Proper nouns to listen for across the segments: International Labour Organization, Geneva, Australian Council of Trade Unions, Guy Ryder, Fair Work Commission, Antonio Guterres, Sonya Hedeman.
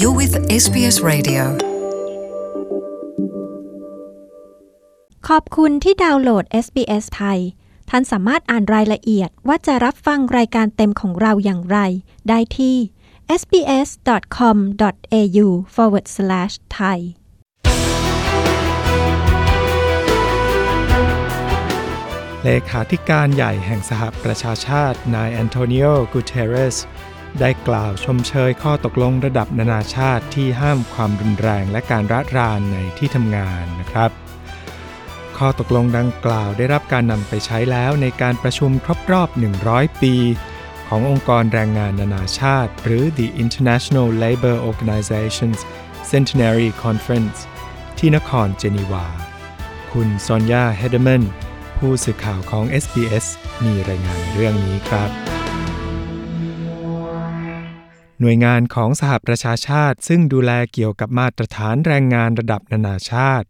You're with SBS Radio. ขอบคุณที่ดาวน์โหลด SBS ไทย ท่านสามารถอ่านรายละเอียดว่าจะรับฟังรายการเต็มของเราอย่างไรได้ที่ sbs.com.au/thaiเลขาธิการใหญ่แห่งสหประชาชาตินายแอนโทนิโอ กูเตเรสได้กล่าวชมเชยข้อตกลงระดับนานาชาติที่ห้ามความรุนแรงและการระรานในที่ทำงานนะครับข้อตกลงดังกล่าวได้รับการนำไปใช้แล้วในการประชุมครบรอบ100 ปีขององค์กรแรงงานนานาชาติหรือ The International Labour Organization's Centenary Conference ที่นครเจนีวาคุณซอนยาเฮเดแมนผู้สื่อข่าวของ SBS มีรายงานเรื่องนี้ครับหน่วยงานของสหประชาชาติซึ่งดูแลเกี่ยวกับมาตรฐานแรงงานระดับนานาชาติ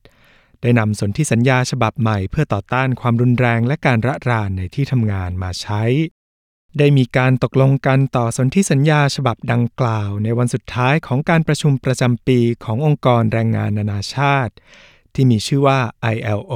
ได้นำสนธิสัญญาฉบับใหม่เพื่อต่อต้านความรุนแรงและการระรานในที่ทำงานมาใช้ได้มีการตกลงกันต่อสนธิสัญญาฉบับดังกล่าวในวันสุดท้ายของการประชุมประจำปีขององค์กรแรงงานนานาชาติที่มีชื่อว่า ILO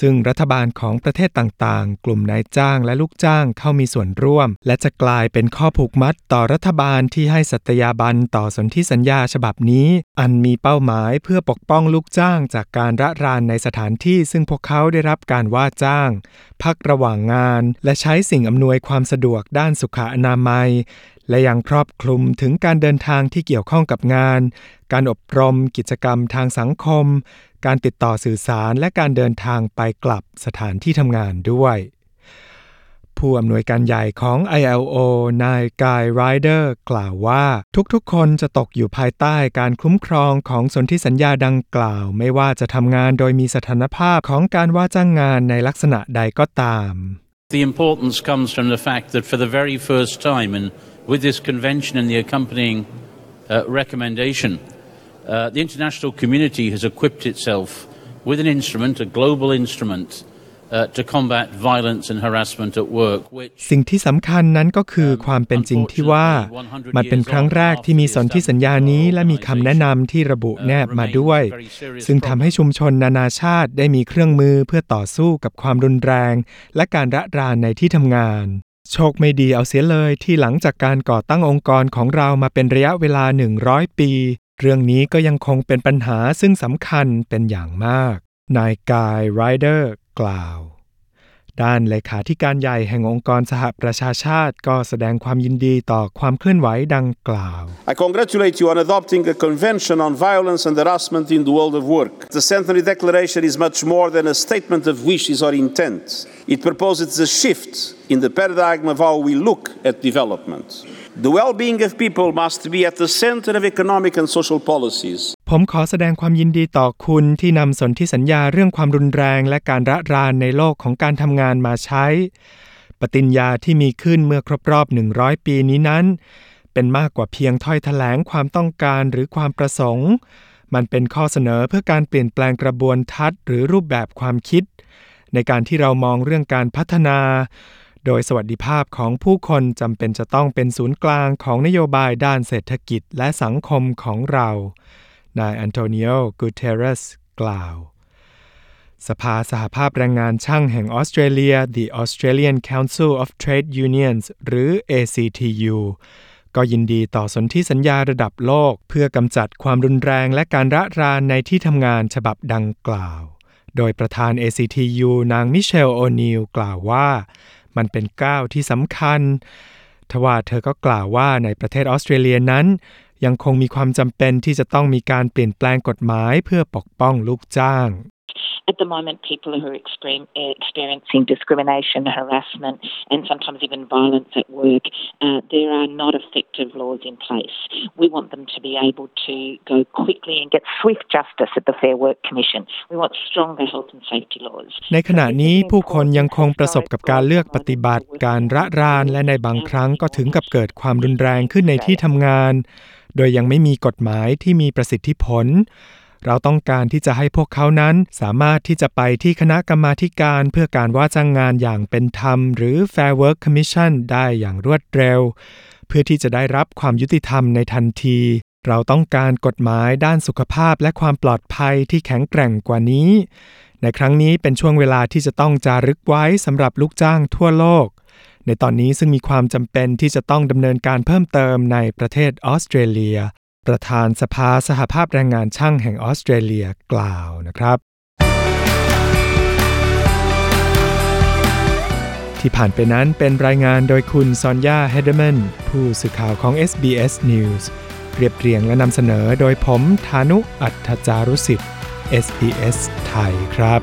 ซึ่งรัฐบาลของประเทศต่างๆกลุ่มนายจ้างและลูกจ้างเข้ามีส่วนร่วมและจะกลายเป็นข้อผูกมัดต่อรัฐบาลที่ให้สัตยาบันต่อสนธิสัญญาฉบับนี้อันมีเป้าหมายเพื่อปกป้องลูกจ้างจากการระรานในสถานที่ซึ่งพวกเขาได้รับการว่าจ้างพักระหว่างงานและใช้สิ่งอำนวยความสะดวกด้านสุขอนามัยและยังครอบคลุมถึงการเดินทางที่เกี่ยวข้องกับงานการอบรมกิจกรรมทางสังคมการติดต่อสื่อสารและการเดินทางไปกลับสถานที่ทำงานด้วยผู้อำนวยการใหญ่ของ ILO นายกายไรเดอร์กล่าวว่าทุกๆคนจะตกอยู่ภายใต้การคุ้มครองของสนธิสัญญาดังกล่าวไม่ว่าจะทำงานโดยมีสถานภาพของการว่าจ้างงานในลักษณะใดก็ตาม The importance comes from the fact that for the very first time and with this convention and the accompanying recommendation the international community has equipped itself with an instrument, a global instrument, to combat violence and harassment at work. สิ่งที่สำคัญนั้นก็คือความเป็นจริงที่ว่ามันเป็นครั้งแรกที่มีสนธิสัญญานี้และมีคำแนะนำที่ระบุแนบมาด้วยซึ่งทำให้ชุมชนนานาชาติได้มีเครื่องมือเพื่อต่อสู้กับความรุนแรงและการระรานในที่ทำงานโชคไม่ดีเอาเสียเลยที่หลังจากการก่อตั้งองค์กรของเรามาเป็นระยะเวลา100 ปีเรื่องนี้ก็ยังคงเป็นปัญหาซึ่งสำคัญเป็นอย่างมากนายกายไรเดอร์กล่าวด้านเลขาธิการใหญ่แห่งองค์กรสหประชาชาติก็แสดงความยินดีต่อความเคลื่อนไหวดังกล่าว I congratulate you on adopting the Convention on Violence and Harassment in the World of Work. The Centenary Declaration is much more than a statement of wishes or intent. It proposes a shift in the paradigm of how we look at development.The well-being of people must be at the center of economic and social policies. ผมขอแสดงความยินดีต่อคุณที่นำสนธิสัญญาเรื่องความรุนแรงและการระรานในโลกของการทำงานมาใช้ปฏิญญาที่มีขึ้นเมื่อครบรอบ100 ปีนี้นั้นเป็นมากกว่าเพียงถ้อยแถลงความต้องการหรือความประสงค์มันเป็นข้อเสนอเพื่อการเปลี่ยนแปลงกระบวนทัศน์หรือรูปแบบความคิดในการที่เรามองเรื่องการพัฒนาโดยสวัสดิภาพของผู้คนจำเป็นจะต้องเป็นศูนย์กลางของนโยบายด้านเศรษฐกิจและสังคมของเรานายแอนโทนิโอ กูเตเรสกล่าวสภาสหภาพแรงงานช่างแห่งออสเตรเลีย The Australian Council of Trade Unions หรือ ACTU ก็ยินดีต่อสนธิสัญญาระดับโลกเพื่อกำจัดความรุนแรงและการระรานในที่ทำงานฉบับดังกล่าวโดยประธาน ACTU นางมิเชล โอนิลกล่าวว่ามันเป็นก้าวที่สำคัญทว่าเธอก็กล่าวว่าในประเทศออสเตรเลียนั้นยังคงมีความจำเป็นที่จะต้องมีการเปลี่ยนแปลงกฎหมายเพื่อปกป้องลูกจ้างAt the moment, people who are experiencing discrimination, harassment, and sometimes even violence at work, there are not effective laws in place. We want them to be able to go quickly and get swift justice at the Fair Work Commission. We want stronger health and safety laws. ในขณะนี้ผู้คนยังคงประสบกับการเลือกปฏิบัติการระรานและในบางครั้งก็ถึงกับเกิดความรุนแรงขึ้นในที่ทำงานโดยยังไม่มีกฎหมายที่มีประสิทธิผลเราต้องการที่จะให้พวกเขานั้นสามารถที่จะไปที่คณะกรรมาธิการเพื่อการว่าจ้างงานอย่างเป็นธรรมหรือ Fair Work Commission ได้อย่างรวดเร็วเพื่อที่จะได้รับความยุติธรรมในทันที เราต้องการกฎหมายด้านสุขภาพและความปลอดภัยที่แข็งแกร่งกว่านี้ในครั้งนี้เป็นช่วงเวลาที่จะต้องจารึกไว้สำหรับลูกจ้างทั่วโลกในตอนนี้ซึ่งมีความจำเป็นที่จะต้องดำเนินการเพิ่มเติมในประเทศออสเตรเลียประธานสภาสหภาพแรงงานช่างแห่งออสเตรเลียกล่าวนะครับที่ผ่านไปนั้นเป็นรายงานโดยคุณซอนยาเฮเดอร์แมนผู้สื่อข่าวของ SBS News เรียบเรียงและนำเสนอโดยผมธานุอัฏฐจารุสิทธิ์ SBS ไทยครับ